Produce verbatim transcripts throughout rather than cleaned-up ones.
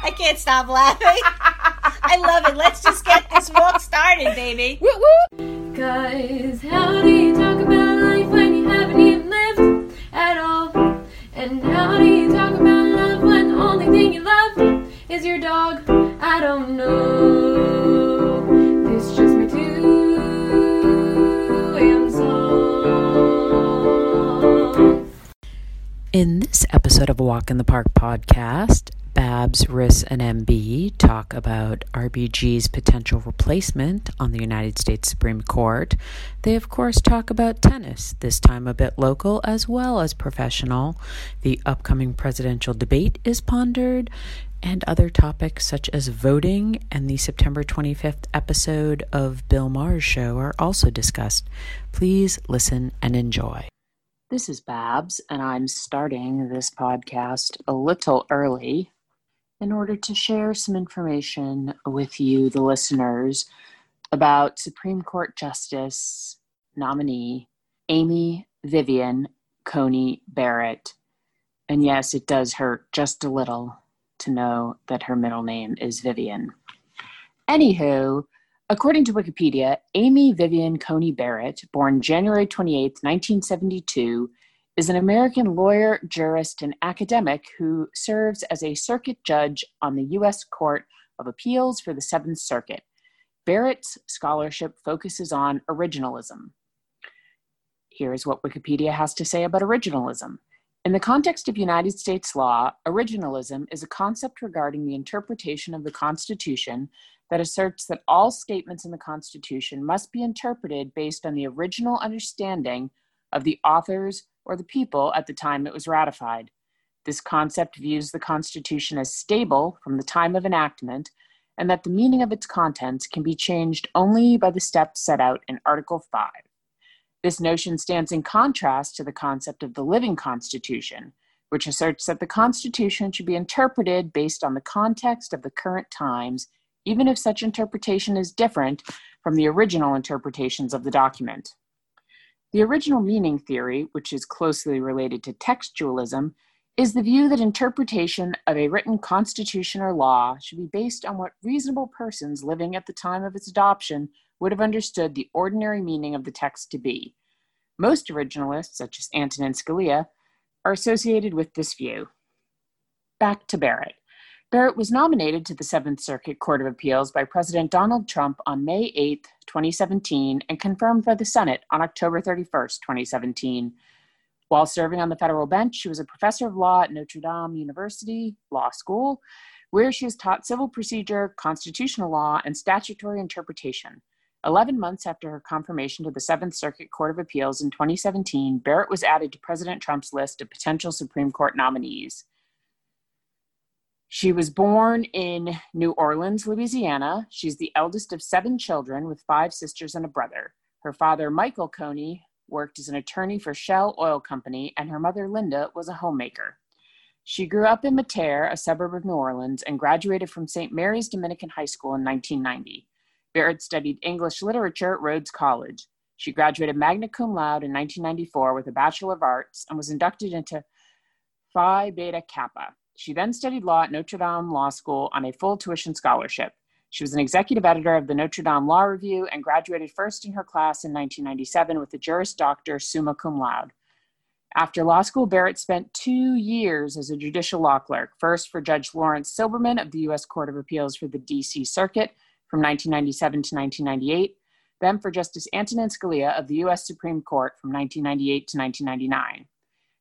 I can't stop laughing. I love it. Let's just get this walk started, baby. Woo woo. Guys, how do you talk about life when you haven't even lived at all? And how do you talk about love when the only thing you love is your dog? I don't know. This just me too. I'm so. In this episode of A Walk in the Park podcast, Babs, Ris, and M B talk about R B G's potential replacement on the United States Supreme Court. They, of course, talk about tennis, this time a bit local as well as professional. The upcoming presidential debate is pondered, and other topics such as voting and the September twenty-fifth episode of Bill Maher's show are also discussed. Please listen and enjoy. This is Babs, and I'm starting this podcast a little early in order to share some information with you, the listeners, about Supreme Court Justice nominee Amy Vivian Coney Barrett. And yes, it does hurt just a little to know that her middle name is Vivian. Anywho, according to Wikipedia, Amy Vivian Coney Barrett, born January twenty-eighth, nineteen seventy-two, is an American lawyer, jurist, and academic who serves as a circuit judge on the U S Court of Appeals for the Seventh Circuit. Barrett's scholarship focuses on originalism. Here is what Wikipedia has to say about originalism. In the context of United States law, originalism is a concept regarding the interpretation of the Constitution that asserts that all statements in the Constitution must be interpreted based on the original understanding of the authors or the people at the time it was ratified. This concept views the Constitution as stable from the time of enactment, and that the meaning of its contents can be changed only by the steps set out in Article five. This notion stands in contrast to the concept of the living Constitution, which asserts that the Constitution should be interpreted based on the context of the current times, even if such interpretation is different from the original interpretations of the document. The original meaning theory, which is closely related to textualism, is the view that interpretation of a written constitution or law should be based on what reasonable persons living at the time of its adoption would have understood the ordinary meaning of the text to be. Most originalists, such as Antonin Scalia, are associated with this view. Back to Barrett. Barrett was nominated to the Seventh Circuit Court of Appeals by President Donald Trump on May eighth, twenty seventeen, and confirmed by the Senate on October thirty-first, twenty seventeen. While serving on the federal bench, she was a professor of law at Notre Dame University Law School, where she has taught civil procedure, constitutional law, and statutory interpretation. Eleven months after her confirmation to the Seventh Circuit Court of Appeals in twenty seventeen, Barrett was added to President Trump's list of potential Supreme Court nominees. She was born in New Orleans, Louisiana. She's the eldest of seven children with five sisters and a brother. Her father, Michael Coney, worked as an attorney for Shell Oil Company, and her mother, Linda, was a homemaker. She grew up in Mater, a suburb of New Orleans, and graduated from Saint Mary's Dominican High School in nineteen ninety. Barrett studied English literature at Rhodes College. She graduated magna cum laude in nineteen ninety-four with a Bachelor of Arts and was inducted into Phi Beta Kappa. She then studied law at Notre Dame Law School on a full tuition scholarship. She was an executive editor of the Notre Dame Law Review and graduated first in her class in nineteen ninety-seven with a Juris Doctor summa cum laude. After law school, Barrett spent two years as a judicial law clerk, first for Judge Lawrence Silberman of the U S Court of Appeals for the D C Circuit from nineteen ninety-seven to nineteen ninety-eight, then for Justice Antonin Scalia of the U S Supreme Court from nineteen ninety-eight to nineteen ninety-nine.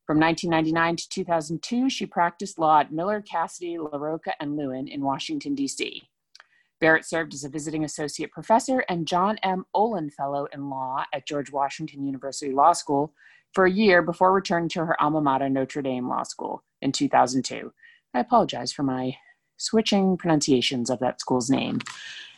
From nineteen ninety-nine to two thousand two, she practiced law at Miller, Cassidy, LaRocca, and Lewin in Washington, D C. Barrett served as a visiting associate professor and John M. Olin Fellow in Law at George Washington University Law School for a year before returning to her alma mater, Notre Dame Law School, in two thousand two. I apologize for my switching pronunciations of that school's name.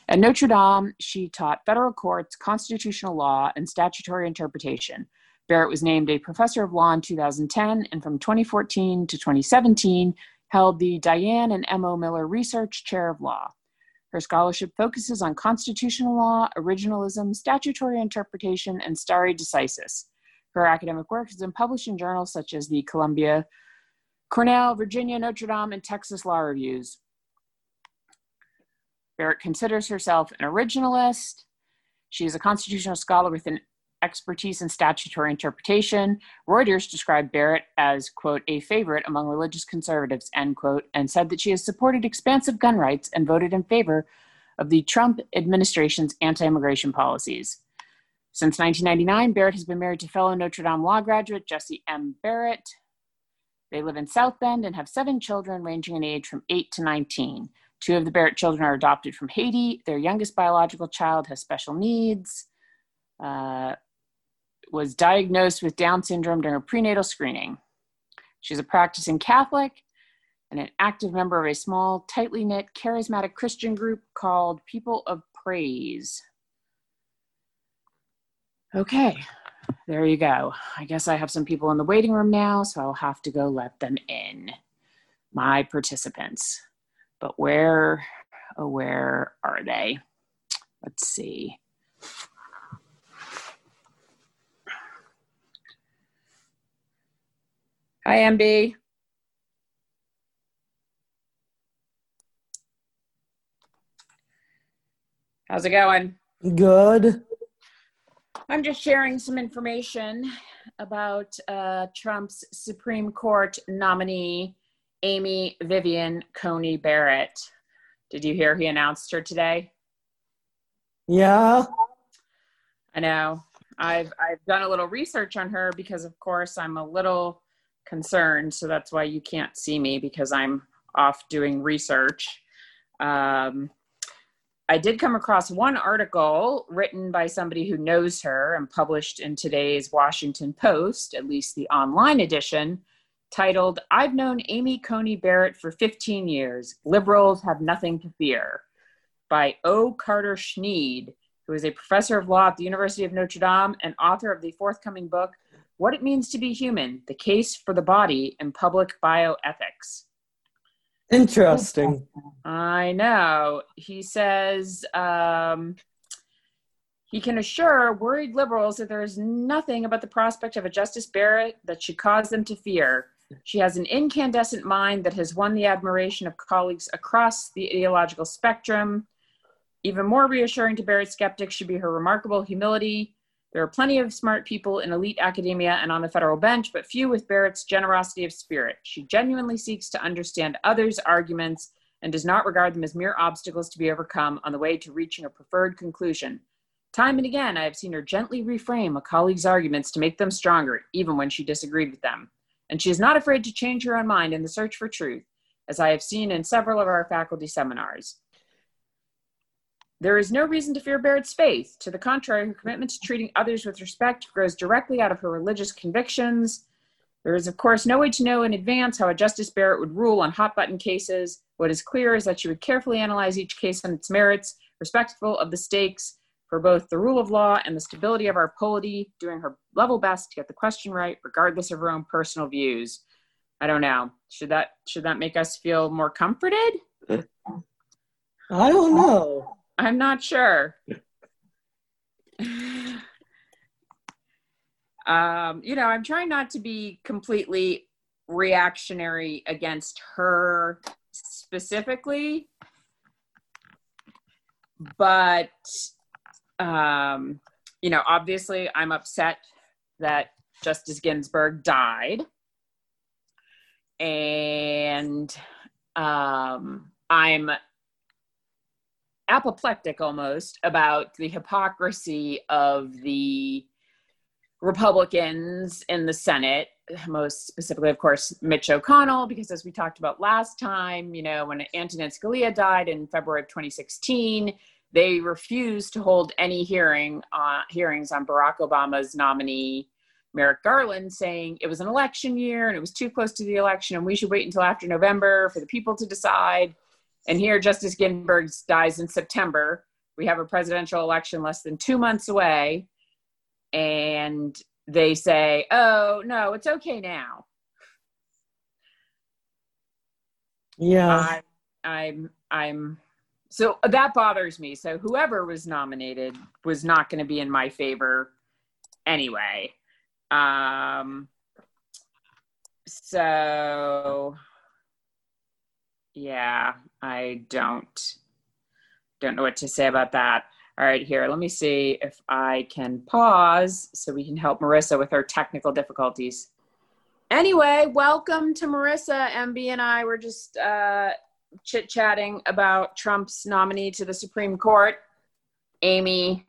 At Notre Dame, she taught federal courts, constitutional law, and statutory interpretation. Barrett was named a professor of law in two thousand ten, and from twenty fourteen to twenty seventeen, held the Diane and M O Miller Research Chair of Law. Her scholarship focuses on constitutional law, originalism, statutory interpretation, and stare decisis. Her academic work has been published in journals such as the Columbia, Cornell, Virginia, Notre Dame, and Texas Law Reviews. Barrett considers herself an originalist. She is a constitutional scholar with an expertise in statutory interpretation. Reuters described Barrett as, quote, a favorite among religious conservatives, end quote, and said that she has supported expansive gun rights and voted in favor of the Trump administration's anti-immigration policies. Since nineteen ninety-nine, Barrett has been married to fellow Notre Dame law graduate Jesse M. Barrett. They live in South Bend and have seven children ranging in age from eight to nineteen. Two of the Barrett children are adopted from Haiti. Their youngest biological child has special needs. Uh, was diagnosed with Down syndrome during a prenatal screening. She's a practicing Catholic and an active member of a small, tightly knit, charismatic Christian group called People of Praise. Okay, there you go. I guess I have some people in the waiting room now, so I'll have to go let them in, my participants. But where, oh, where are they? Let's see. Hi, M B. How's it going? Good. I'm just sharing some information about uh, Trump's Supreme Court nominee, Amy Vivian Coney Barrett. Did you hear he announced her today? Yeah. I know. I've I've done a little research on her because, of course, I'm a little concerned, so that's why you can't see me, because I'm off doing research. Um, I did come across one article written by somebody who knows her and published in today's Washington Post, at least the online edition, titled, "I've Known Amy Coney Barrett for fifteen years, Liberals Have Nothing to Fear," by O. Carter Snead, who is a professor of law at the University of Notre Dame and author of the forthcoming book, What It Means to Be Human, The Case for the Body in Public Bioethics. Interesting. I know. He says, um, he can assure worried liberals that there is nothing about the prospect of a Justice Barrett that should cause them to fear. She has an incandescent mind that has won the admiration of colleagues across the ideological spectrum. Even more reassuring to Barrett skeptics should be her remarkable humility. There are plenty of smart people in elite academia and on the federal bench, but few with Barrett's generosity of spirit. She genuinely seeks to understand others' arguments and does not regard them as mere obstacles to be overcome on the way to reaching a preferred conclusion. Time and again, I have seen her gently reframe a colleague's arguments to make them stronger, even when she disagreed with them. And she is not afraid to change her own mind in the search for truth, as I have seen in several of our faculty seminars. There is no reason to fear Barrett's faith. To the contrary, her commitment to treating others with respect grows directly out of her religious convictions. There is, of course, no way to know in advance how a Justice Barrett would rule on hot-button cases. What is clear is that she would carefully analyze each case on its merits, respectful of the stakes for both the rule of law and the stability of our polity, doing her level best to get the question right, regardless of her own personal views. I don't know. Should that should that make us feel more comforted? I don't know. I'm not sure. um, you know, I'm trying not to be completely reactionary against her specifically, but, um, you know, obviously I'm upset that Justice Ginsburg died, and um, I'm apoplectic almost about the hypocrisy of the Republicans in the Senate, most specifically, of course, Mitch O'Connell, because as we talked about last time, you know, when Antonin Scalia died in February of twenty sixteen, they refused to hold any hearing uh, hearings on Barack Obama's nominee, Merrick Garland, saying it was an election year and it was too close to the election and we should wait until after November for the people to decide. And here, Justice Ginsburg dies in September. We have a presidential election less than two months away. And they say, oh, no, it's okay now. Yeah. I'm, I'm, I'm, so that bothers me. So whoever was nominated was not going to be in my favor anyway. Um, so yeah, I don't, don't know what to say about that. All right, here, let me see if I can pause so we can help Marissa with her technical difficulties. Anyway, welcome to Marissa. M B and I were just uh, chit-chatting about Trump's nominee to the Supreme Court, Amy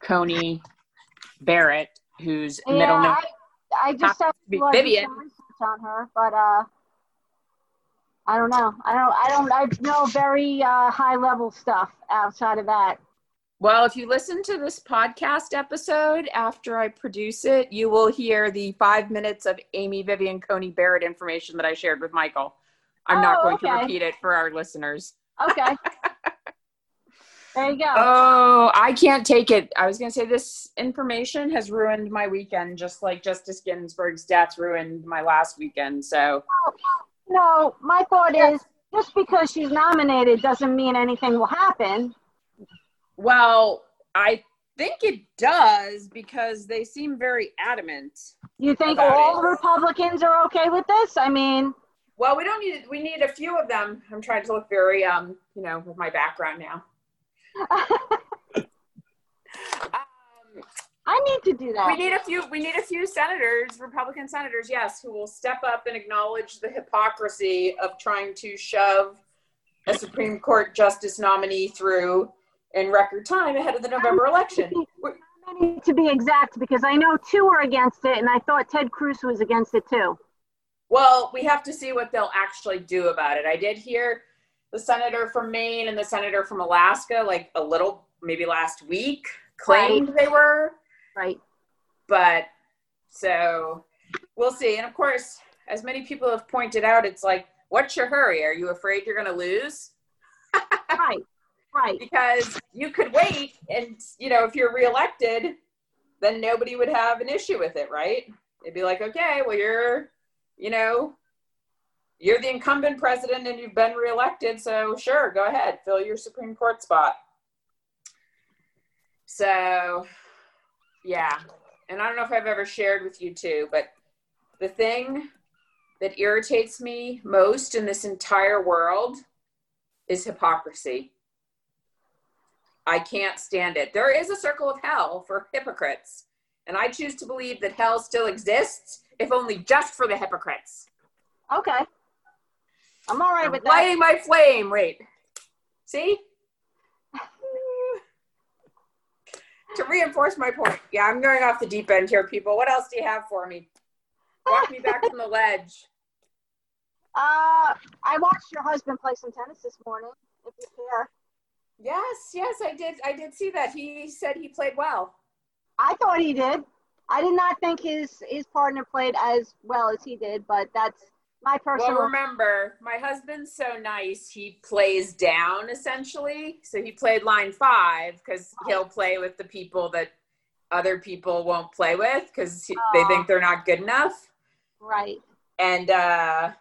Coney Barrett, whose yeah, middle name I, I just have to be like Vivian. On her, but uh, I don't know. I don't. I don't. I know very uh, high-level stuff outside of that. Well, if you listen to this podcast episode after I produce it, you will hear the five minutes of Amy Vivian Coney Barrett information that I shared with Michael. I'm oh, not going okay. to repeat it for our listeners. Okay. There you go. Oh, I can't take it. I was going to say this information has ruined my weekend, just like Justice Ginsburg's death ruined my last weekend. So, oh, no, my thought is just because she's nominated doesn't mean anything will happen. Well, I think it does because they seem very adamant. You think all it. Republicans are okay with this? I mean, well, we don't need we need a few of them. I'm trying to look very um, you know, with my background now. um, I need to do that. We need a few we need a few senators, Republican senators, yes, who will step up and acknowledge the hypocrisy of trying to shove a Supreme Court justice nominee through in record time ahead of the November election. How many to be exact, because I know two were against it, and I thought Ted Cruz was against it too. Well, we have to see what they'll actually do about it. I did hear the senator from Maine and the senator from Alaska, like a little, maybe last week, claimed right. they were. Right. But, so, we'll see. And of course, as many people have pointed out, it's like, what's your hurry? Are you afraid you're going to lose? Right. Right. Because you could wait and, you know, if you're reelected, then nobody would have an issue with it, right? It'd be like, okay, well, you're, you know, you're the incumbent president and you've been reelected. So sure, go ahead, fill your Supreme Court spot. So, yeah. And I don't know if I've ever shared with you too, but the thing that irritates me most in this entire world is hypocrisy. I can't stand it. There is a circle of hell for hypocrites. And I choose to believe that hell still exists, if only just for the hypocrites. Okay. I'm all right I'm with that. Lighting my flame. Wait. See? To reinforce my point. Yeah, I'm going off the deep end here, people. What else do you have for me? Walk me back from the ledge. Uh, I watched your husband play some tennis this morning, if you care. Yes, yes, I did. I did see that. He said he played well. I thought he did. I did not think his, his partner played as well as he did, but that's my personal... Well, remember, my husband's so nice, he plays down, essentially. So he played line five, because he'll play with the people that other people won't play with, because uh, they think they're not good enough. Right. And, uh...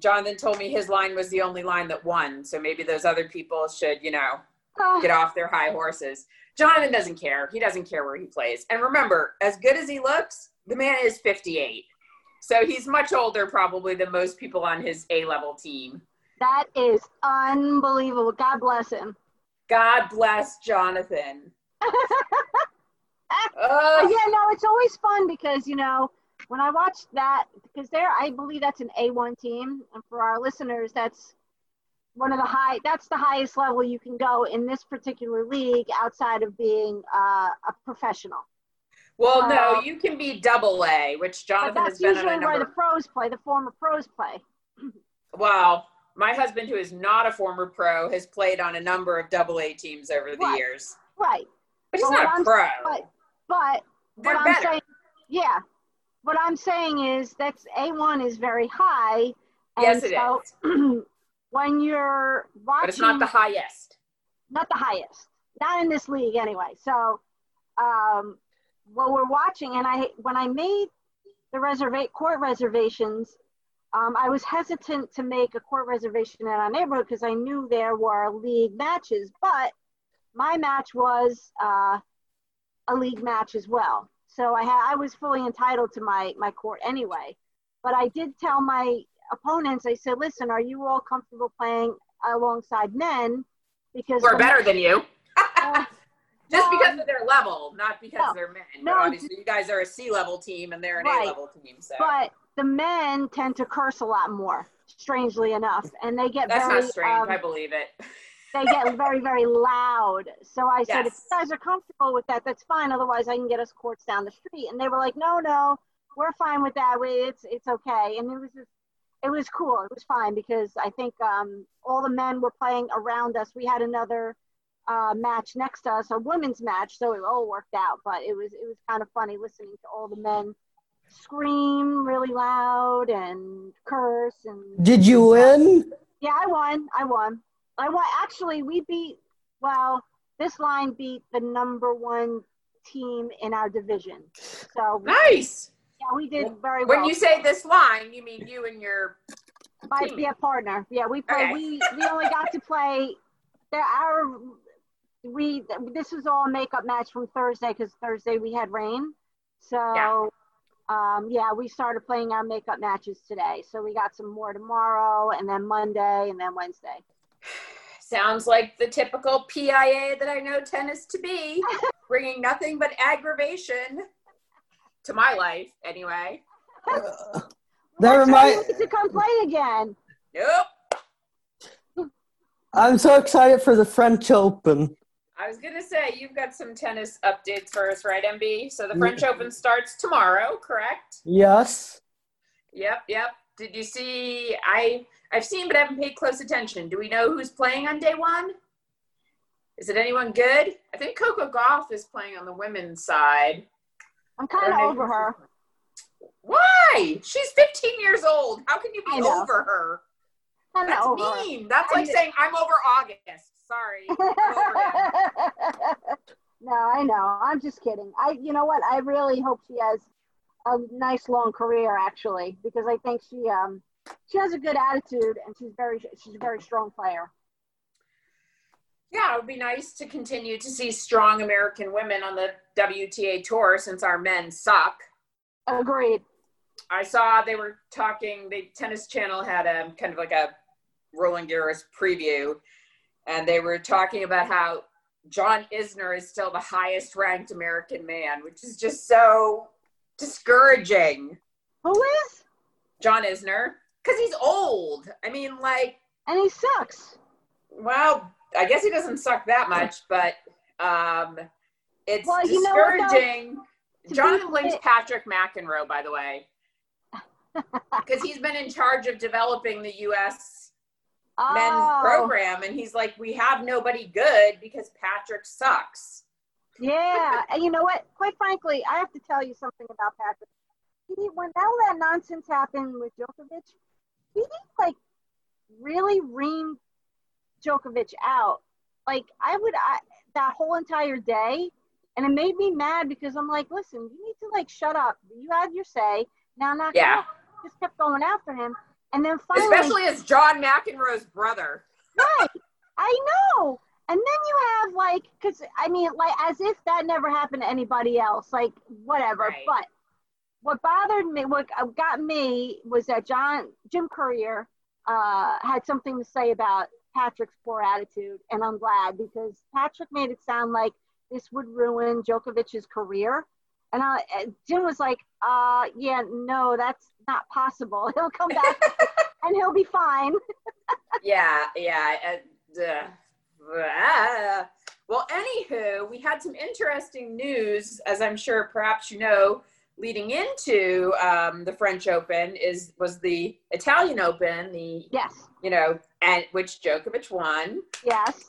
Jonathan told me his line was the only line that won. So maybe those other people should, you know, oh. get off their high horses. Jonathan doesn't care. He doesn't care where he plays. And remember, as good as he looks, the man is fifty-eight. So he's much older probably than most people on his A-level team. That is unbelievable. God bless him. God bless Jonathan. uh, yeah, no, it's always fun because, you know, when I watched that, because there, I believe that's an A one team. And for our listeners, that's one of the high, that's the highest level you can go in this particular league outside of being uh, a professional. Well, uh, no, you can be double A, which Jonathan has been on a number. That's usually where the pros play, the former pros play. Well, my husband, who is not a former pro, has played on a number of double A teams over the right, years. Right. But he's well, not a pro. But, but they're what better. I'm saying, yeah. What I'm saying is that's A one is very high. And yes, it so, is. when you're watching. But it's not the highest. Not the highest. Not in this league anyway. So um, what we're watching, and I when I made the reserva- court reservations, um, I was hesitant to make a court reservation in our neighborhood because I knew there were league matches, but my match was uh, a league match as well. So I ha- I was fully entitled to my, my court anyway. But I did tell my opponents, I said, listen, are you all comfortable playing alongside men? Because we're better men- than you. uh, Just um, because of their level, not because no, they're men. No, but obviously you guys are a C-level team and they're an right. A-level team. So. But the men tend to curse a lot more, strangely enough. And they get That's very- That's not strange, um, I believe it. They get very, very loud. So I yes. said, if you guys are comfortable with that, that's fine. Otherwise, I can get us courts down the street. And they were like, no, no, we're fine with that. We, it's it's okay. And it was just, it was cool. It was fine because I think um, all the men were playing around us. We had another uh, match next to us, a women's match. So it all worked out. But it was it was kind of funny listening to all the men scream really loud and curse. And Did you win? Yeah, I won. I won. I want, actually, we beat, well, this line beat the number one team in our division. So we, nice. Yeah, we did very well. When you say this line, you mean you and your My, team. Yeah, partner. Yeah, we play, okay. we, we only got to play, the, our, we, this was all a makeup match from Thursday because Thursday we had rain. So, yeah. Um, yeah, we started playing our makeup matches today. So we got some more tomorrow and then Monday and then Wednesday. Sounds like the typical P I A that I know tennis to be, bringing nothing but aggravation to my life, anyway. Uh, that reminds me to come play again. Nope. I'm so excited for the French Open. I was gonna say you've got some tennis updates for us, right, M B? So the French Open starts tomorrow, correct? Yes. Yep. Yep. Did you see? I. I've seen, but I haven't paid close attention. Do we know who's playing on day one? Is it anyone good? I think Coco Gauff is playing on the women's side. I'm kind of over her. Why? She's fifteen years old. How can you be over her? I'm That's over mean. Her. That's like I saying, I'm over August. Sorry. I'm over him. No, I know. I'm just kidding. I, you know what? I really hope she has a nice long career, actually, because I think she, um, She has a good attitude, and she's very she's a very strong player. Yeah, it would be nice to continue to see strong American women on the W T A tour since our men suck. Agreed. I saw they were talking, the Tennis Channel had a kind of like a Roland Garros preview, and they were talking about how John Isner is still the highest ranked American man, which is just so discouraging. Who is? John Isner. Because he's old. I mean, like... And he sucks. Well, I guess he doesn't suck that much, but um, it's well, discouraging. What, Jonathan links Patrick McEnroe, by the way. Because he's been in charge of developing the U S oh. men's program, and he's like, we have nobody good because Patrick sucks. Yeah, and you know what? Quite frankly, I have to tell you something about Patrick. He, when all that nonsense happened with Djokovic, he, like, really reamed Djokovic out. Like, I would, I, that whole entire day, and it made me mad because I'm like, listen, you need to, like, shut up. You had your say. Now, not yeah. Up. Just kept going after him. And then finally. Especially as John McEnroe's brother. Right. I know. And then you have, like, because, I mean, like, as if that never happened to anybody else. Like, whatever. Right. But. What bothered me, what got me, was that John Jim Courier uh, had something to say about Patrick's poor attitude, and I'm glad because Patrick made it sound like this would ruin Djokovic's career, and I, Jim was like, uh, "Yeah, no, that's not possible. He'll come back and he'll be fine." yeah, yeah. Uh, uh, well, anywho, we had some interesting news, as I'm sure perhaps you know. Leading into um, the French Open is was the Italian Open, the yes, you know, and which Djokovic won. Yes,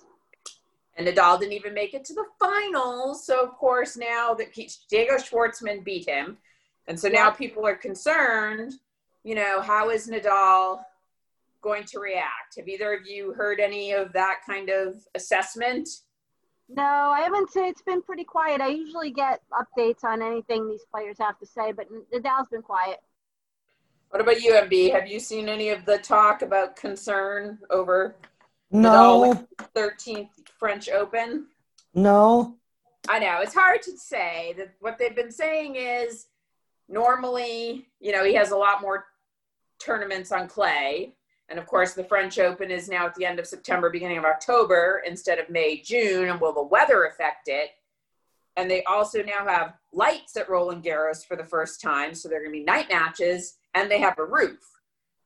and Nadal didn't even make it to the finals. So of course now that he, Diego Schwartzman beat him, and so now people are concerned. You know, how is Nadal going to react. Have either of you heard any of that kind of assessment? No, I haven't. It's been pretty quiet. I usually get updates on anything these players have to say, but Nadal's been quiet. What about you, M B? Have you seen any of the talk about concern over no. the thirteenth French Open? No. I know. It's hard to say. That what they've been saying is normally, you know, he has a lot more tournaments on clay. And of course, the French Open is now at the end of September, beginning of October, instead of May, June, and will the weather affect it? And they also now have lights at Roland Garros for the first time, so they're going to be night matches, and they have a roof.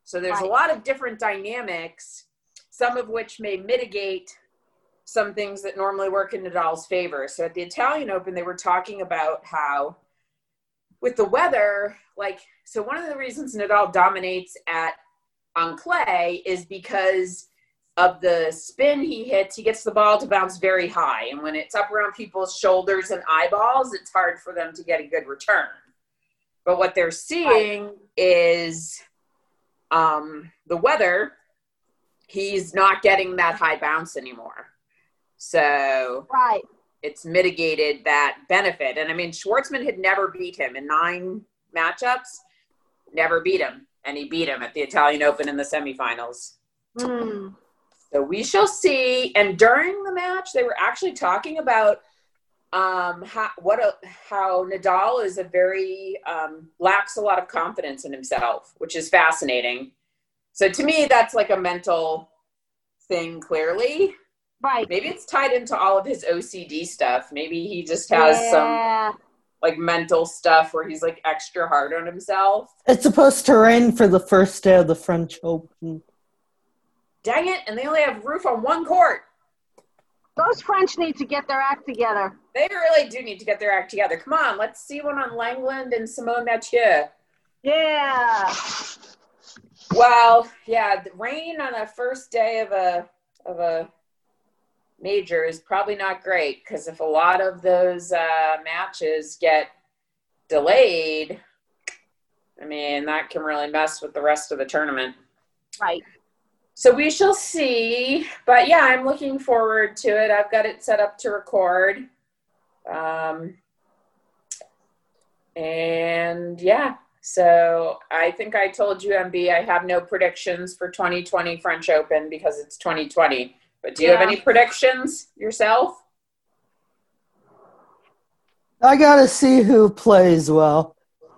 So there's a lot of different dynamics, some of which may mitigate some things that normally work in Nadal's favor. So at the Italian Open, they were talking about how with the weather, like, so one of the reasons Nadal dominates at on clay is because of the spin he hits. He gets the ball to bounce very high, and when it's up around people's shoulders and eyeballs, it's hard for them to get a good return. But what they're seeing is um, the weather, he's not getting that high bounce anymore. So right. It's mitigated that benefit. And I mean, Schwartzman had never beat him in nine matchups, never beat him. And he beat him at the Italian Open in the semifinals. Mm. So we shall see. And during the match, they were actually talking about um, how, what a, how Nadal is a very um, lacks a lot of confidence in himself, which is fascinating. So to me, that's like a mental thing, clearly. Right. Maybe it's tied into all of his O C D stuff. Maybe he just has yeah. some... like mental stuff where he's like extra hard on himself. It's supposed to rain for the first day of the French Open. Dang it, and they only have roof on one court. Those French need to get their act together. They really do need to get their act together. Come on, let's see one on Langland and Simone Mathieu. Yeah. Well, yeah, the rain on a first day of a of a major is probably not great, because if a lot of those uh, matches get delayed, I mean, that can really mess with the rest of the tournament. Right. So we shall see. But yeah, I'm looking forward to it. I've got it set up to record. Um, and yeah, so I think I told you, M B, I have no predictions for twenty twenty French Open because it's twenty twenty. But do you yeah. have any predictions yourself? I gotta see who plays well.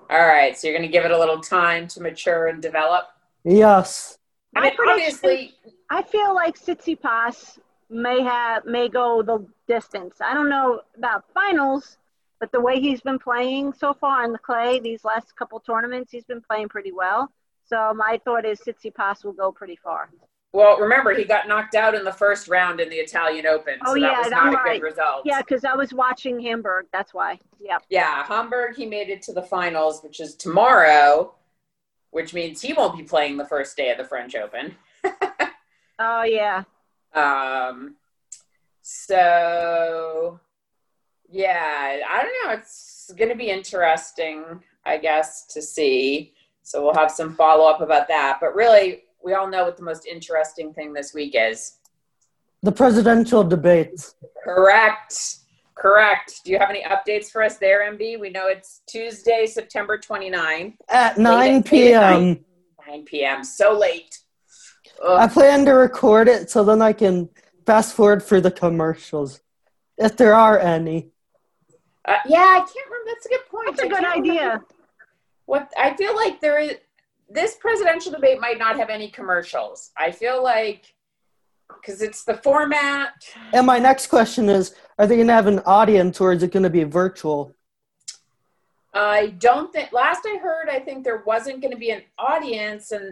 All right, so you're gonna give it a little time to mature and develop? Yes. I mean, obviously, I feel like Tsitsipas may have may go the distance. I don't know about finals, but the way he's been playing so far on the clay these last couple tournaments, he's been playing pretty well. So my thought is Tsitsipas will go pretty far. Well, remember, he got knocked out in the first round in the Italian Open, so oh, yeah, that was not right. a good result. Yeah, because I was watching Hamburg, that's why. Yeah, Yeah, Hamburg, he made it to the finals, which is tomorrow, which means he won't be playing the first day of the French Open. oh, yeah. Um. So, yeah, I don't know. It's going to be interesting, I guess, to see. So we'll have some follow-up about that. But really... we all know what the most interesting thing this week is. The presidential debates. Correct. Correct. Do you have any updates for us there, M B? We know it's Tuesday, September twenty-ninth. At nine p.m. nine p.m. So late. Ugh. I plan to record it so then I can fast forward for the commercials, if there are any. Uh, yeah, I can't remember. That's a good point. That's a good idea. What I feel like there is... this presidential debate might not have any commercials. I feel like, because it's the format. And my next question is, are they going to have an audience or is it going to be virtual? I don't think, last I heard, I think there wasn't going to be an audience. And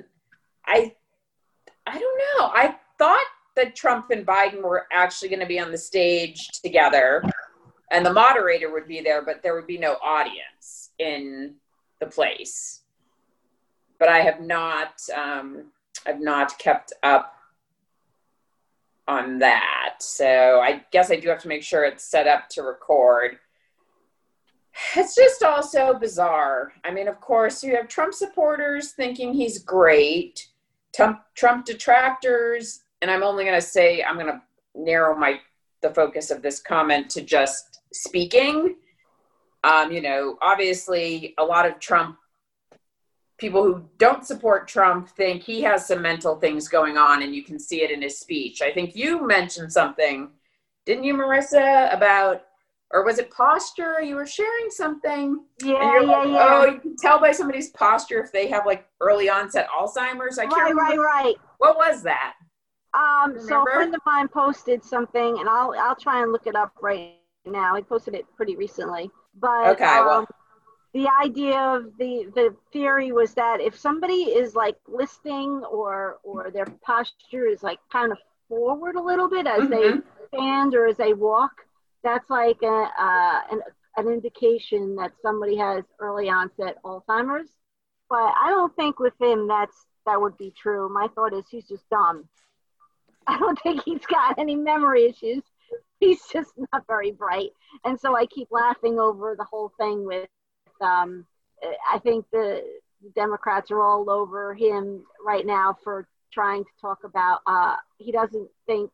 I, I don't know. I thought that Trump and Biden were actually going to be on the stage together and the moderator would be there, but there would be no audience in the place. But I have not, um, I've not kept up on that. So I guess I do have to make sure it's set up to record. It's just all so bizarre. I mean, of course, you have Trump supporters thinking he's great, Trump, Trump detractors, and I'm only going to say, I'm going to narrow my the focus of this comment to just speaking. Um, you know, obviously, a lot of Trump people who don't support Trump think he has some mental things going on, and you can see it in his speech. I think you mentioned something, didn't you, Marissa, about, or was it posture? You were sharing something. Yeah, and you're yeah, like, yeah. Oh, you can tell by somebody's posture if they have like early onset Alzheimer's. I can't right, remember. Right, right. What was that? Um, so a friend of mine posted something, and I'll I'll try and look it up right now. He posted it pretty recently. But okay, um, well. The idea of the, the theory was that if somebody is like listing or or their posture is like kind of forward a little bit as mm-hmm. they stand or as they walk, that's like a, uh, an an indication that somebody has early onset Alzheimer's. But I don't think with him that's that would be true. My thought is he's just dumb. I don't think he's got any memory issues. He's just not very bright. And so I keep laughing over the whole thing with, um, I think the Democrats are all over him right now for trying to talk about, uh, he doesn't think,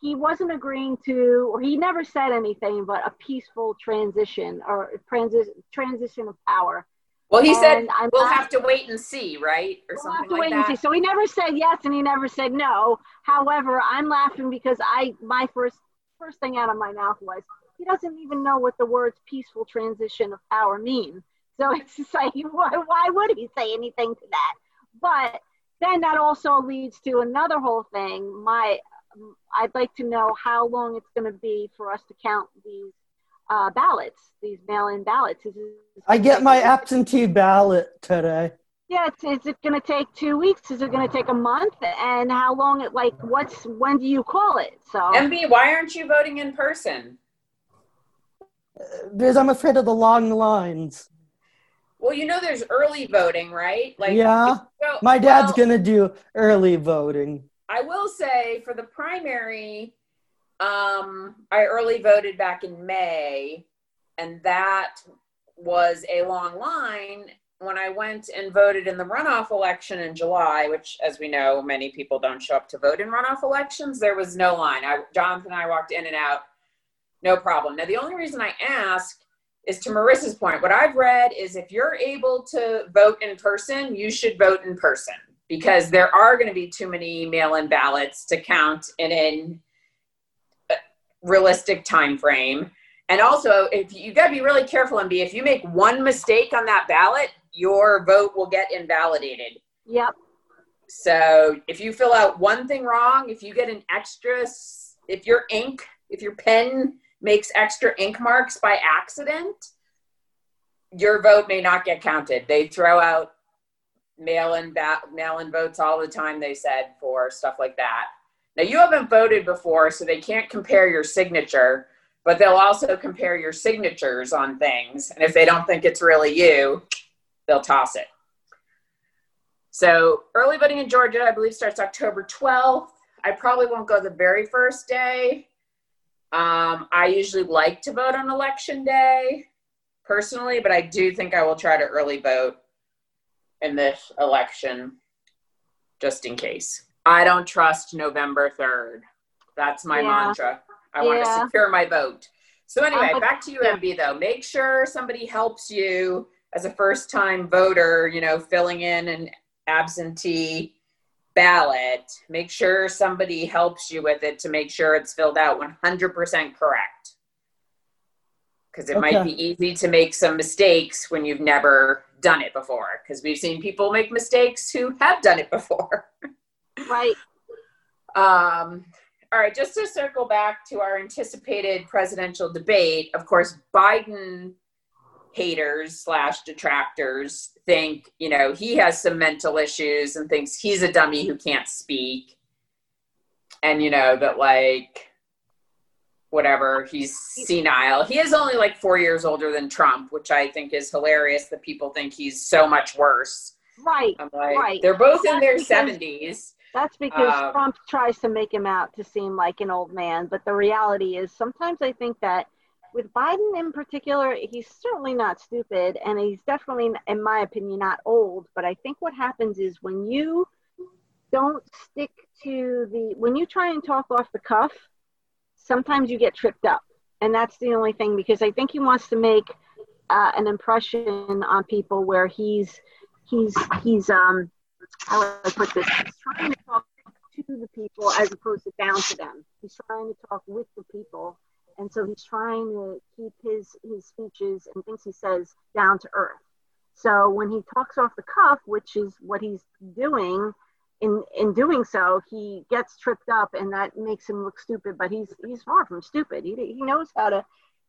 he wasn't agreeing to, or he never said anything but a peaceful transition or transi- transition of power. Well, he and said, I'm we'll not, have to wait and see, right? Or we'll something have to like wait that. And see. So he never said yes, and he never said no. However, I'm laughing because I, my first, first thing out of my mouth was, he doesn't even know what the words peaceful transition of power mean. So it's just like, why, why would he say anything to that? But then that also leads to another whole thing. My, I'd like to know how long it's going to be for us to count these uh, ballots, these mail-in ballots. Is, is I get my absentee ballot today. Yeah, it's, is it going to take two weeks? Is it going to take a month? And how long it, like, what's, when do you call it? So M B, why aren't you voting in person? Because I'm afraid of the long lines. Well, you know, there's early voting, right? Like, yeah, so, my dad's well, going to do early voting. I will say for the primary, um, I early voted back in May, and that was a long line. When I went and voted in the runoff election in July, which, as we know, many people don't show up to vote in runoff elections, there was no line. I, Jonathan and I walked in and out. No problem. Now, the only reason I ask is to Marissa's point. What I've read is if you're able to vote in person, you should vote in person because there are going to be too many mail-in ballots to count in a realistic time frame. And also, if you got to be really careful, M B, if you make one mistake on that ballot, your vote will get invalidated. Yep. So if you fill out one thing wrong, if you get an extra, if your ink, if your pen makes extra ink marks by accident, your vote may not get counted. They throw out mail-in ba- mail-in votes all the time, they said, for stuff like that. Now, you haven't voted before, so they can't compare your signature, but they'll also compare your signatures on things. And if they don't think it's really you, they'll toss it. So early voting in Georgia, I believe, starts October twelfth. I probably won't go the very first day. Um, I usually like to vote on election day personally, but I do think I will try to early vote in this election just in case. I don't trust November third. That's my yeah. mantra. I yeah. want to secure my vote. So anyway, um, back to you, yeah. M B, though. Make sure somebody helps you as a first-time voter, you know, filling in an absentee ballot, make sure somebody helps you with it to make sure it's filled out one hundred percent correct. Because it okay. might be easy to make some mistakes when you've never done it before. Because we've seen people make mistakes who have done it before. Right. Um, all right, just to circle back to our anticipated presidential debate, of course, Biden haters slash detractors think, you know, he has some mental issues and thinks he's a dummy who can't speak. And, you know, that like, whatever, he's senile. He is only like four years older than Trump, which I think is hilarious that people think he's so much worse. Right, I'm like, right. They're both that's in their because, seventies. That's because um, Trump tries to make him out to seem like an old man. But the reality is sometimes I think that with Biden in particular, he's certainly not stupid, and he's definitely, in my opinion, not old. But I think what happens is when you don't stick to the, when you try and talk off the cuff, sometimes you get tripped up. And that's the only thing, because I think he wants to make uh, an impression on people where he's, he's, he's, um, how would I put this? He's trying to talk to the people as opposed to down to them. He's trying to talk with the people. And so he's trying to keep his, his speeches and things he says down to earth. So when he talks off the cuff, which is what he's doing, in, in doing so, he gets tripped up, and that makes him look stupid. But he's he's far from stupid. He he knows how to.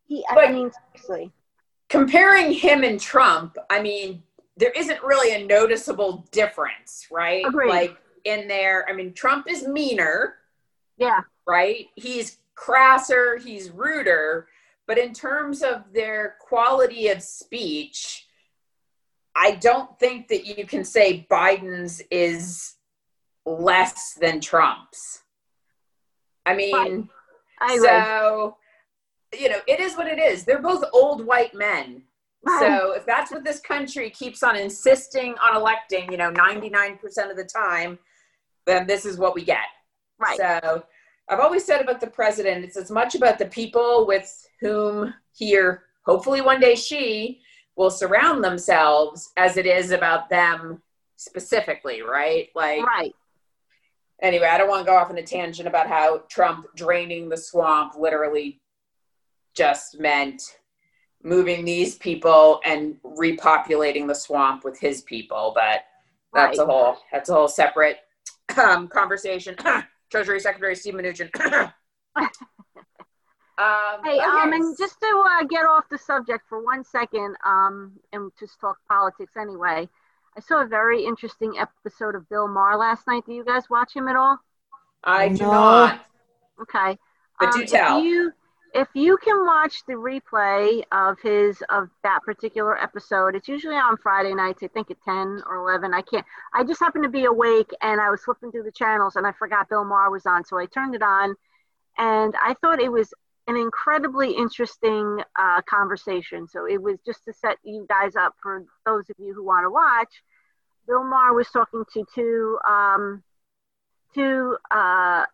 He I mean, seriously. Comparing him and Trump, I mean, there isn't really a noticeable difference, right? Agreed. Like in there, I mean, Trump is meaner. Yeah. Right. He's crasser. He's ruder. But in terms of their quality of speech, I don't think that you can say Biden's is less than Trump's. I mean, I so, you know, it is what it is. They're both old white men. Right. So if that's what this country keeps on insisting on electing, you know, ninety-nine percent of the time, then this is what we get. Right. So I've always said about the president, it's as much about the people with whom he or hopefully one day she will surround themselves as it is about them specifically, right? Like, right. Anyway, I don't want to go off on a tangent about how Trump draining the swamp literally just meant moving these people and repopulating the swamp with his people, but that's right. a whole that's a whole separate um, conversation. Treasury Secretary Steve Mnuchin. Um, hey, okay. um, and just to uh, get off the subject for one second, um, and just talk politics anyway, I saw a very interesting episode of Bill Maher last night. Do you guys watch him at all? I do no. not. Okay. But um, do tell. If you, if you can watch the replay of his, of that particular episode, it's usually on Friday nights, I think at ten or eleven. I can't, I just happened to be awake and I was flipping through the channels and I forgot Bill Maher was on. So I turned it on and I thought it was an incredibly interesting uh, conversation. So it was just to set you guys up for those of you who want to watch. Bill Maher was talking to two um, two uh,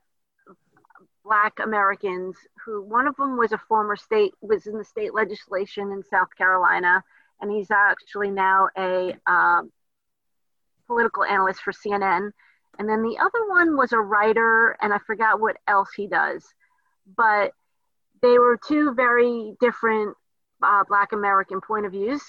Black Americans who, one of them was a former state, was in the state legislation in South Carolina, and he's actually now a uh, political analyst for C N N. And then the other one was a writer, and I forgot what else he does, but they were two very different uh, Black American point of views.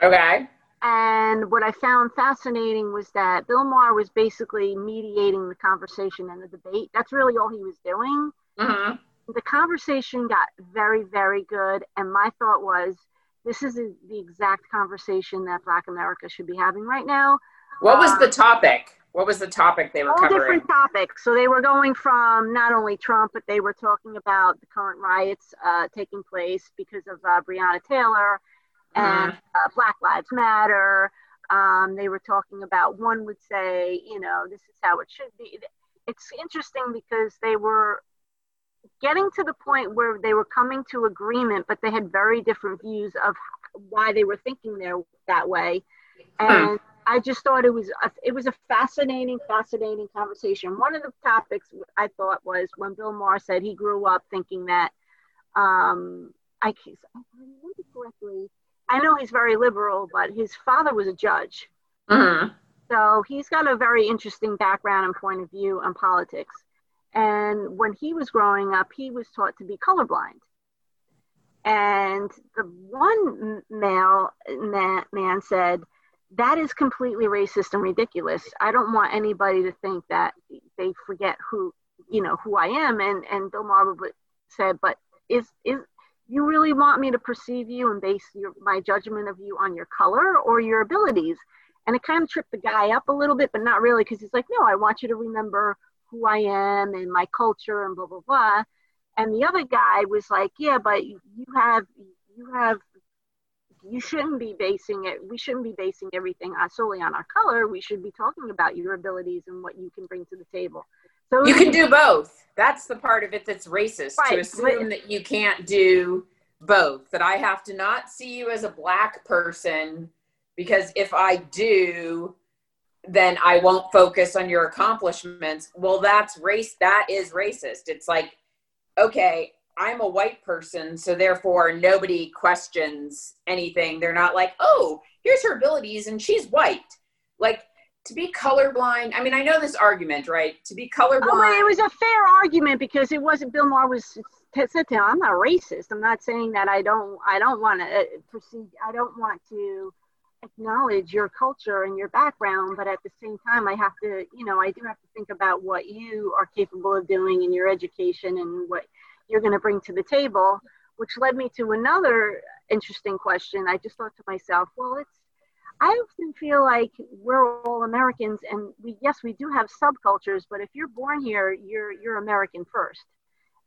Okay. And what I found fascinating was that Bill Maher was basically mediating the conversation and the debate. That's really all he was doing. Mm-hmm. The conversation got very, very good. And my thought was, this is the exact conversation that Black America should be having right now. What was um, the topic? What was the topic they were all covering? All different topics. So they were going from not only Trump, but they were talking about the current riots uh, taking place because of uh, Breonna Taylor and mm. uh, Black Lives Matter. Um, they were talking about, one would say, you know, this is how it should be. It's interesting because they were getting to the point where they were coming to agreement, but they had very different views of why they were thinking there that way. And mm. I just thought it was a, it was a fascinating, fascinating conversation. One of the topics I thought was when Bill Maher said he grew up thinking that, um, I, if I remember correctly, I know he's very liberal, but his father was a judge. Mm-hmm. So he's got a very interesting background and point of view on politics. And when he was growing up, he was taught to be colorblind. And the one male man, man said, that is completely racist and ridiculous. I don't want anybody to think that they forget who, you know, who I am. And, and Bill Maher said, but is, is you really want me to perceive you and base your, my judgment of you on your color or your abilities? And it kind of tripped the guy up a little bit, but not really. Cause he's like, no, I want you to remember who I am and my culture and blah, blah, blah. And the other guy was like, yeah, but you have, you have, you shouldn't be basing it. We shouldn't be basing everything on, solely on our color. We should be talking about your abilities and what you can bring to the table. So you can do both. That's the part of it that's racist, right, to assume that you can't do both, that I have to not see you as a Black person because if I do, then I won't focus on your accomplishments. Well, that's race. That is racist. It's like, okay, I'm a white person, so therefore nobody questions anything. They're not like, oh, here's her abilities and she's white. Like, to be colorblind, I mean, I know this argument, right? To be colorblind. Oh, it was a fair argument because it wasn't, Bill Maher was, I'm not racist. I'm not saying that I don't, I don't want to proceed. I don't want to acknowledge your culture and your background, but at the same time, I have to, you know, I do have to think about what you are capable of doing in your education and what you're going to bring to the table, which led me to another interesting question. I just thought to myself, well, it's, I often feel like we're all Americans, and we, yes, we do have subcultures, but if you're born here, you're you're American first.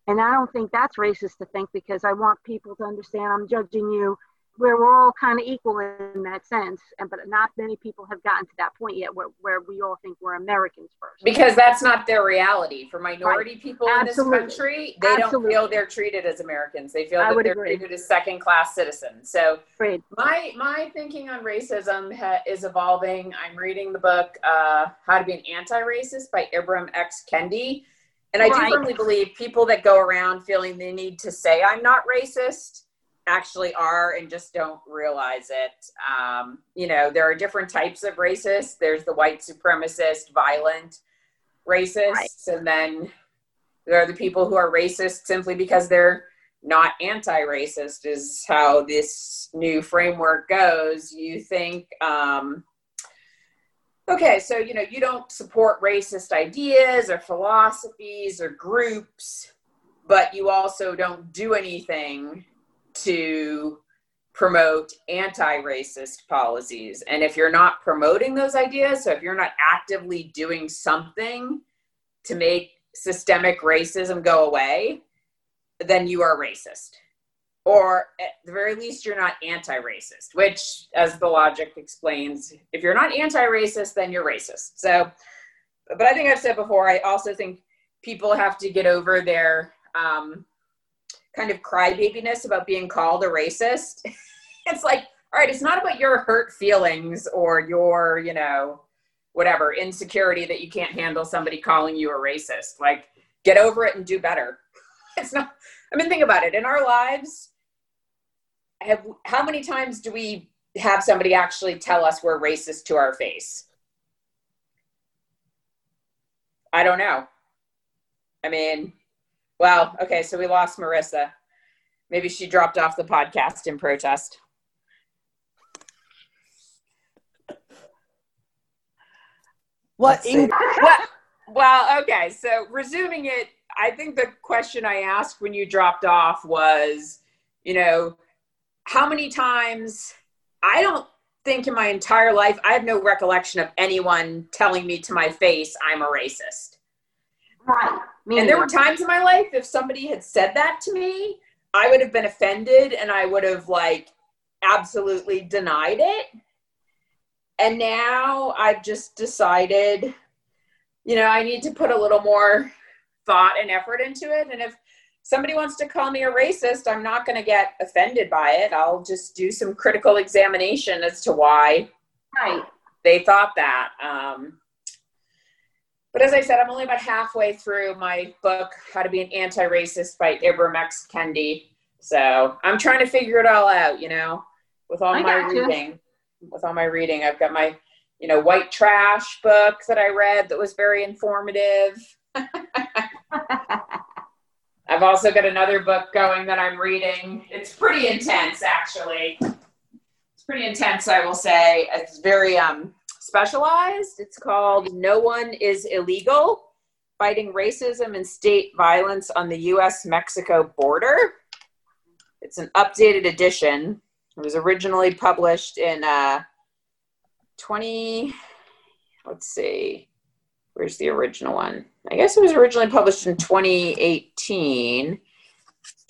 And I don't think that's racist to think, because I want people to understand I'm judging you where we're all kind of equal in that sense. And but not many people have gotten to that point yet where, where we all think we're Americans first. Because that's not their reality. For minority right. people Absolutely. in this country, they Absolutely. don't feel they're treated as Americans. They feel I that they're agree. treated as second class citizens. So Great. my my thinking on racism ha- is evolving. I'm reading the book, uh, How to Be an Anti-Racist by Ibram X. Kendi. And I right. do firmly believe people that go around feeling the need to say I'm not racist actually are and just don't realize it. Um, you know, there are different types of racists. There's the white supremacist, violent racists, right. and then there are the people who are racist simply because they're not anti-racist, is how this new framework goes. You think, um, okay, so, you know, you don't support racist ideas or philosophies or groups, but you also don't do anything to promote anti-racist policies. And if you're not promoting those ideas, so if you're not actively doing something to make systemic racism go away, then you are racist. Or at the very least, you're not anti-racist, which, as the logic explains, if you're not anti-racist, then you're racist. So, but I think I've said before, I also think people have to get over their um, kind of crybabiness about being called a racist. It's like, all right, it's not about your hurt feelings or your, you know, whatever, insecurity that you can't handle somebody calling you a racist. Like, get over it and do better. It's not, I mean, think about it. In our lives, have how many times do we have somebody actually tell us we're racist to our face? I don't know. I mean, well, okay, so we lost Marissa. Maybe she dropped off the podcast in protest. What? In- well, well, okay, so resuming it, I think the question I asked when you dropped off was, you know, how many times, I don't think in my entire life, I have no recollection of anyone telling me to my face, I'm a racist. Right. And there were times in my life, if somebody had said that to me, I would have been offended and I would have like absolutely denied it. And now I've just decided, you know, I need to put a little more thought and effort into it. And if somebody wants to call me a racist, I'm not going to get offended by it. I'll just do some critical examination as to why right. they thought that. Um, but as I said, I'm only about halfway through my book, How to Be an Anti-Racist by Ibram X. Kendi. So I'm trying to figure it all out, you know, with all I my reading, you. with all my reading. I've got my, you know, white trash book that I read that was very informative. I've also got another book going that I'm reading. It's pretty intense, actually. It's pretty intense, I will say. It's very um, specialized. It's called No One Is Illegal, Fighting Racism and State Violence on the U S Mexico Border. It's an updated edition. It was originally published in uh, twenty, let's see. Where's the original one? I guess it was originally published in twenty eighteen.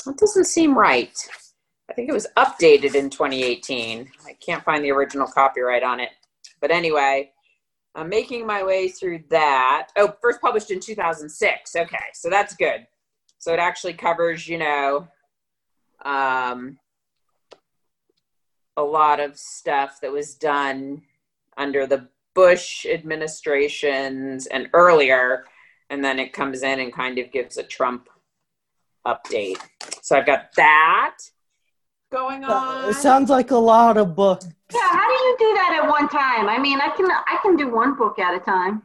That doesn't seem right. I think it was updated in twenty eighteen. I can't find the original copyright on it. But anyway, I'm making my way through that. Oh, first published in two thousand six. Okay, so that's good. So it actually covers, you know, um, a lot of stuff that was done under the Bush administrations and earlier, and then it comes in and kind of gives a Trump update. So I've got that going on. It sounds like a lot of books. Yeah, how do you do that at one time? I mean, I can I can do one book at a time.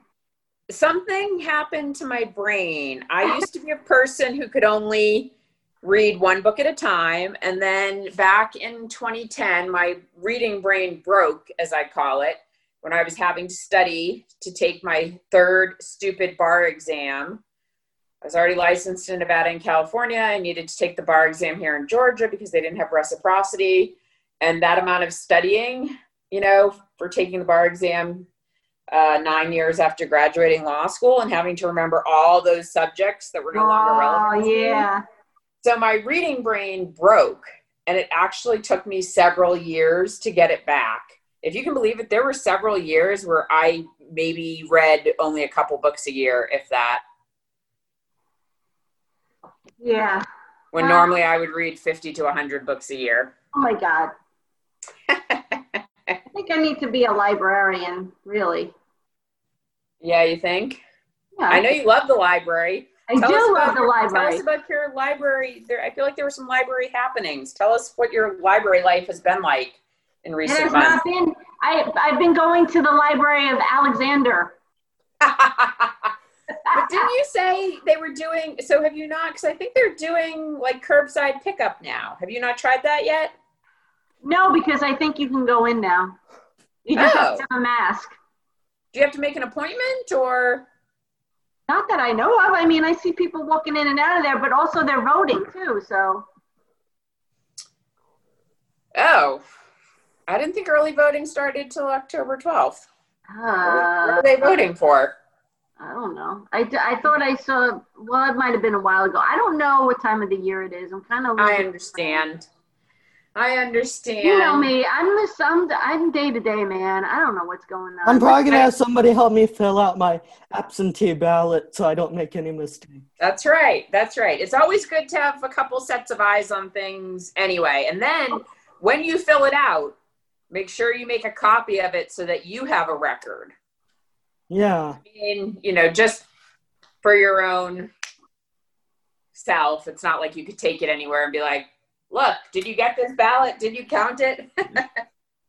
Something happened to my brain. I used to be a person who could only read one book at a time. And then back in twenty ten, my reading brain broke, as I call it, when I was having to study to take my third stupid bar exam. I was already licensed in Nevada and California. I needed to take the bar exam here in Georgia because they didn't have reciprocity. And that amount of studying, you know, for taking the bar exam uh, nine years after graduating law school and having to remember all those subjects that were no oh, longer relevant. Oh, yeah. So my reading brain broke, and it actually took me several years to get it back. If you can believe it, there were several years where I maybe read only a couple books a year, if that. Yeah. When uh, normally I would read fifty to one hundred books a year. Oh my God. I think I need to be a librarian, really. Yeah, you think? Yeah. I know you love the library. I tell do love the your, library. Tell us about your library. There, I feel like there were some library happenings. Tell us what your library life has been like in recent it has months. Not been, I, I've been going to the Library of Alexander. But didn't you say they were doing, so have you not, because I think they're doing like curbside pickup now. Have you not tried that yet? No, because I think you can go in now. You just oh. have to have a mask. Do you have to make an appointment or? Not that I know of. I mean, I see people walking in and out of there, but also they're voting too, so. Oh, I didn't think early voting started till October twelfth. Uh, what are they voting for? I don't know. I, I thought I saw, well, it might have been a while ago. I don't know what time of the year it is. I'm kind of. I understand. I understand. You know me. I'm the some. I'm day to day, man. I don't know what's going on. I'm probably gonna have somebody help me fill out my absentee ballot so I don't make any mistakes. That's right. That's right. It's always good to have a couple sets of eyes on things anyway. And then when you fill it out, make sure you make a copy of it so that you have a record. Yeah. I mean, you know, just for your own self. It's not like you could take it anywhere and be like, look, did you get this ballot? Did you count it?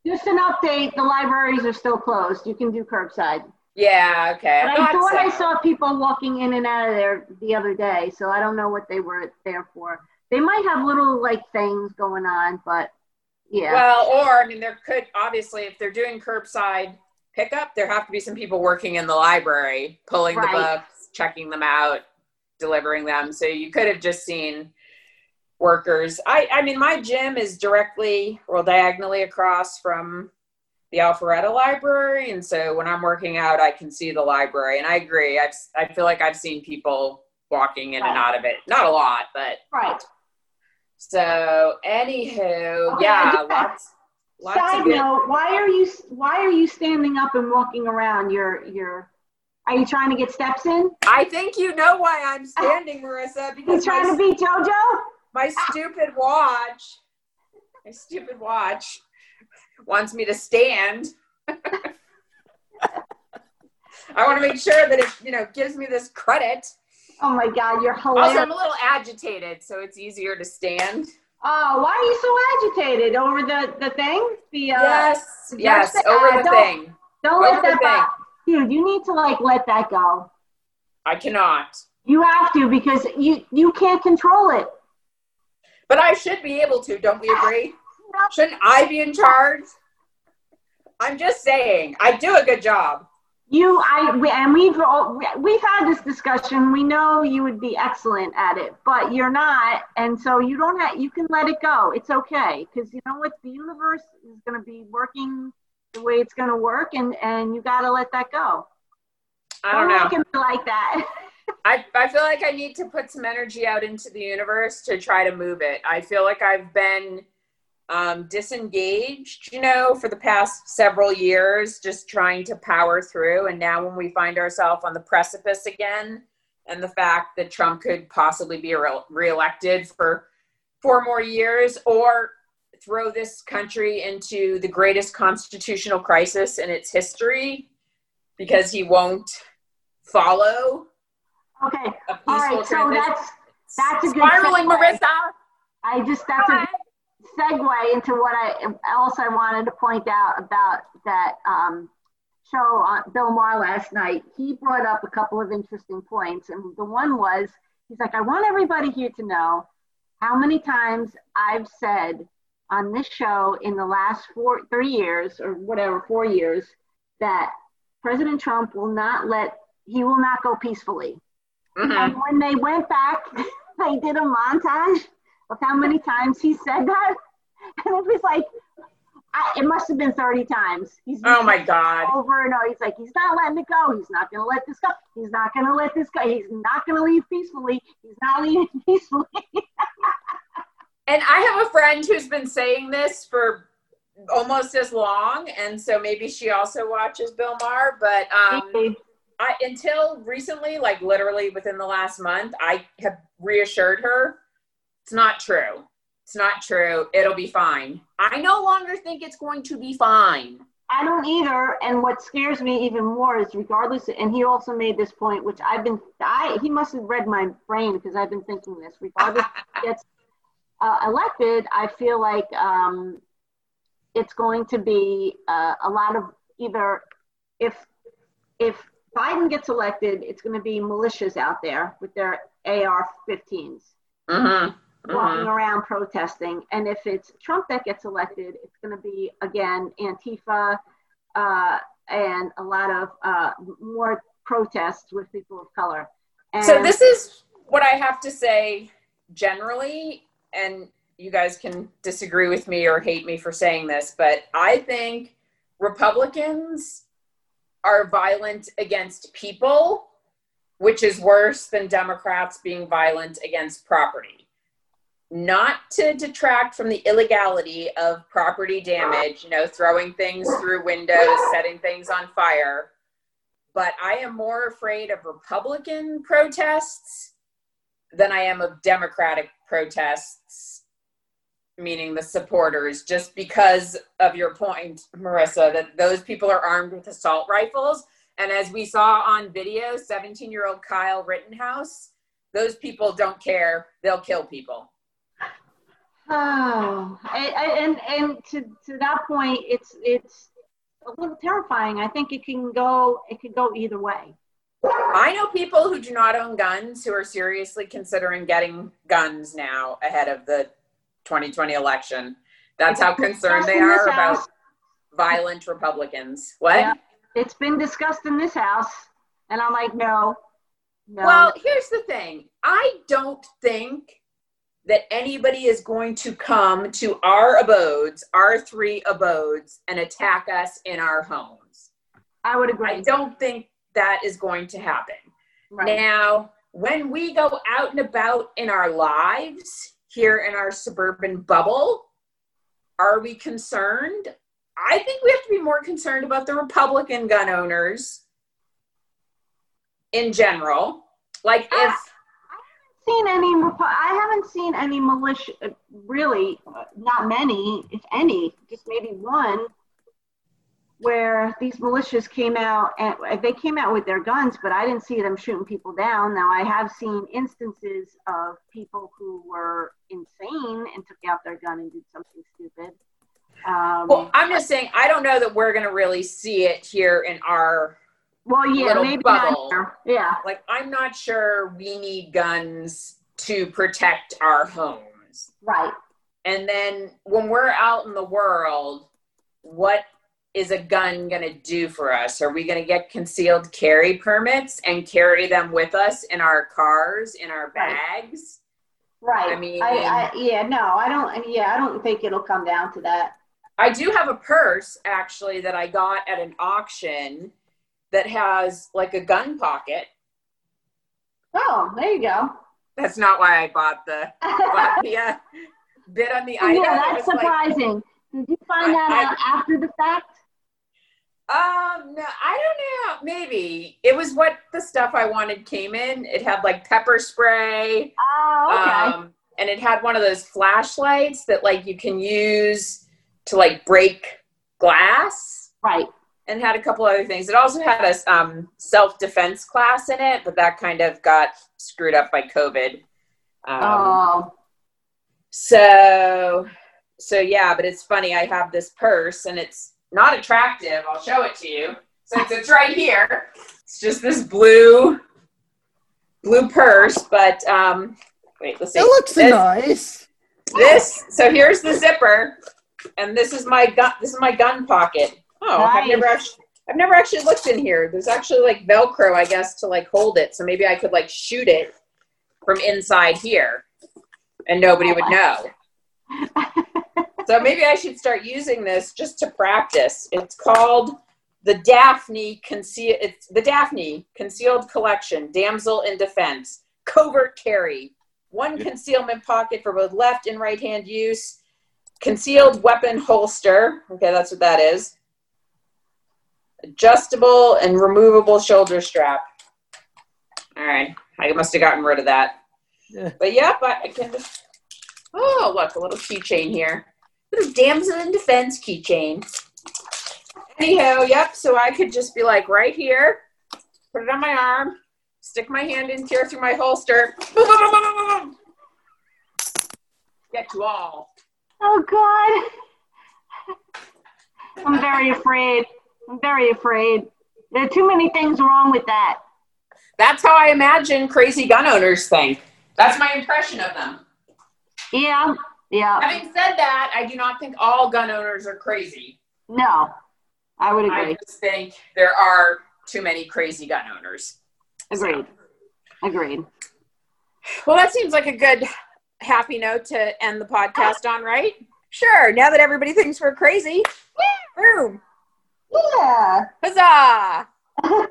Just an update. The libraries are still closed. You can do curbside. Yeah, okay. But I, I thought so. I saw people walking in and out of there the other day, so I don't know what they were there for. They might have little, like, things going on, but, yeah. Well, or, I mean, there could, obviously, if they're doing curbside pickup, there have to be some people working in the library, pulling right. the books, checking them out, delivering them. So you could have just seen workers. I, I mean, my gym is directly or diagonally across from the Alpharetta Library. And so when I'm working out, I can see the library. And I agree. I've, I feel like I've seen people walking in right. and out of it. Not a lot, but. Right. So anywho, okay, yeah, lots, lots Side of Side note, it. why are you, why are you standing up and walking around? You're, you're. Are you trying to get steps in? I think you know why I'm standing, Marissa. Because you trying my, to beat JoJo? My stupid watch, my stupid watch wants me to stand. I want to make sure that it, you know, gives me this credit. Oh my God, you're hilarious. Also, I'm a little agitated, so it's easier to stand. Oh, why are you so agitated? Over the, the thing? The uh, Yes, yes, over uh, the don't, thing. Don't over let that go. Dude, you need to, like, let that go. I cannot. You have to, because you, you can't control it. But I should be able to, don't we agree? Shouldn't I be in charge? I'm just saying, I do a good job. You, I, we, and we've all, we've had this discussion. We know you would be excellent at it, but you're not, and so you don't have. You can let it go. It's okay, because you know what? The universe is going to be working the way it's going to work, and, and you got to let that go. I don't, don't know. Make it be like that. I, I feel like I need to put some energy out into the universe to try to move it. I feel like I've been um, disengaged, you know, for the past several years, just trying to power through. And now when we find ourselves on the precipice again, and the fact that Trump could possibly be re- reelected for four more years, or throw this country into the greatest constitutional crisis in its history, because he won't follow. Okay. A All right. So that's that's a good spiraling, segue. Marissa. I just that's Hi. a segue into what I else I wanted to point out about that um, show on Bill Maher last night. He brought up a couple of interesting points, and the one was he's like, I want everybody here to know how many times I've said on this show in the last four, three years or whatever, four years, that President Trump will not let, he will not go peacefully. Mm-hmm. And when they went back, they did a montage of how many times he said that. And it was like, I, it must have been thirty times. He's oh my God. Over and over. He's like, he's not letting it go. He's not going to let this go. He's not going to let this go. He's not going to leave peacefully. He's not leaving peacefully. And I have a friend who's been saying this for almost as long, and so maybe she also watches Bill Maher, but um, mm-hmm. I, until recently, like literally within the last month, I have reassured her, it's not true. It's not true. It'll be fine. I no longer think it's going to be fine. I don't either, and what scares me even more is regardless, and he also made this point, which I've been, I he must have read my brain because I've been thinking this, regardless that's Uh, elected, I feel like um, it's going to be uh, a lot of either if if Biden gets elected, it's going to be militias out there with their A R fifteens uh-huh. Uh-huh. walking around protesting, and if it's Trump that gets elected, it's going to be again Antifa uh, and a lot of uh, more protests with people of color. And so this is what I have to say generally. And you guys can disagree with me or hate me for saying this, but I think Republicans are violent against people, which is worse than Democrats being violent against property. Not to detract from the illegality of property damage, you know, throwing things through windows, setting things on fire, but I am more afraid of Republican protests than I am of Democratic protests, meaning the supporters, just because of your point, Marissa, that those people are armed with assault rifles. And as we saw on video, seventeen-year-old Kyle Rittenhouse, those people don't care. They'll kill people. Oh, I, I, and and to, to that point, it's it's a little terrifying. I think it can go it could go either way. I know people who do not own guns who are seriously considering getting guns now ahead of the twenty twenty election. That's how concerned they are about violent Republicans. What? Yeah. It's been discussed in this house, and I'm like, no, no. Well, here's the thing. I don't think that anybody is going to come to our abodes, our three abodes, and attack us in our homes. I would agree. I don't think that is going to happen. Right. Now, when we go out and about in our lives here in our suburban bubble, are we concerned? I think we have to be more concerned about the Republican gun owners in general. Like if I, I haven't seen any, I haven't seen any militia, really, not many, if any, just maybe one, where these militias came out and they came out with their guns, but I didn't see them shooting people down. Now I have seen instances of people who were insane and took out their gun and did something stupid. Um, well, I'm just saying, I don't know that we're going to really see it here in our well, yeah, little maybe bubble. Not yeah. Like I'm not sure we need guns to protect our homes. Right. And then when we're out in the world, what is a gun going to do for us? Are we going to get concealed carry permits and carry them with us in our cars, in our bags? Right. I mean, I, I, yeah, no, I don't, yeah, I don't think it'll come down to that. I do have a purse actually that I got at an auction that has like a gun pocket. Oh, there you go. That's not why I bought the, bought the uh, bid on the item. Yeah, that's surprising. Like, did you find that I, I, out after the fact? Um, no, I don't know. Maybe it was what the stuff I wanted came in. It had like pepper spray. Oh, okay. Um, and it had one of those flashlights that like you can use to like break glass. Right. and had a couple other things. It also had a um, self-defense class in it, but that kind of got screwed up by COVID. Um, oh. So, so yeah, but it's funny. I have this purse and it's not attractive. I'll show it to you since it's right here. It's just this blue, blue purse, but um, wait, let's see. It looks this, nice. This, so here's the zipper and this is my gun. This is my gun pocket. Oh, nice. I've never actually, I've never actually looked in here. There's actually like Velcro, I guess, to like hold it. So maybe I could like shoot it from inside here and nobody would know. So maybe I should start using this just to practice. It's called the Daphne Conceal. It's the Daphne Concealed Collection, Damsel in Defense, Covert Carry, one concealment pocket for both left and right hand use, concealed weapon holster. Okay, that's what that is. Adjustable and removable shoulder strap. All right. I must have gotten rid of that. Yeah. But yeah, but I can just, oh, look, a little keychain here. A little Damsel in Defense keychain. Anyhow, yep, so I could just be like right here, put it on my arm, stick my hand in here through my holster. Get you all. Oh, God. I'm very afraid. I'm very afraid. There are too many things wrong with that. That's how I imagine crazy gun owners think. That's my impression of them. Yeah, yeah. Having said that, I do not think all gun owners are crazy. No, I would agree. I just think there are too many crazy gun owners. Agreed. So. Agreed. Well, that seems like a good happy note to end the podcast on, right? Sure. Now that everybody thinks we're crazy. Yeah. Boom. Yeah. Huzzah.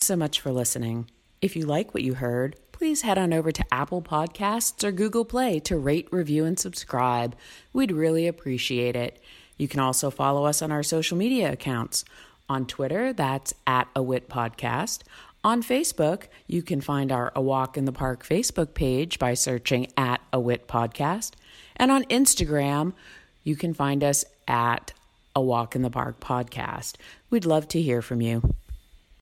So much for listening. If you like what you heard, please head on over to Apple Podcasts or Google Play to rate, review, and subscribe. We'd really appreciate it. You can also follow us on our social media accounts. On Twitter, that's at A Wit Podcast. On Facebook, you can find our A Walk in the Park Facebook page by searching at A Wit Podcast. And on Instagram, you can find us at A Walk in the Park Podcast. We'd love to hear from you.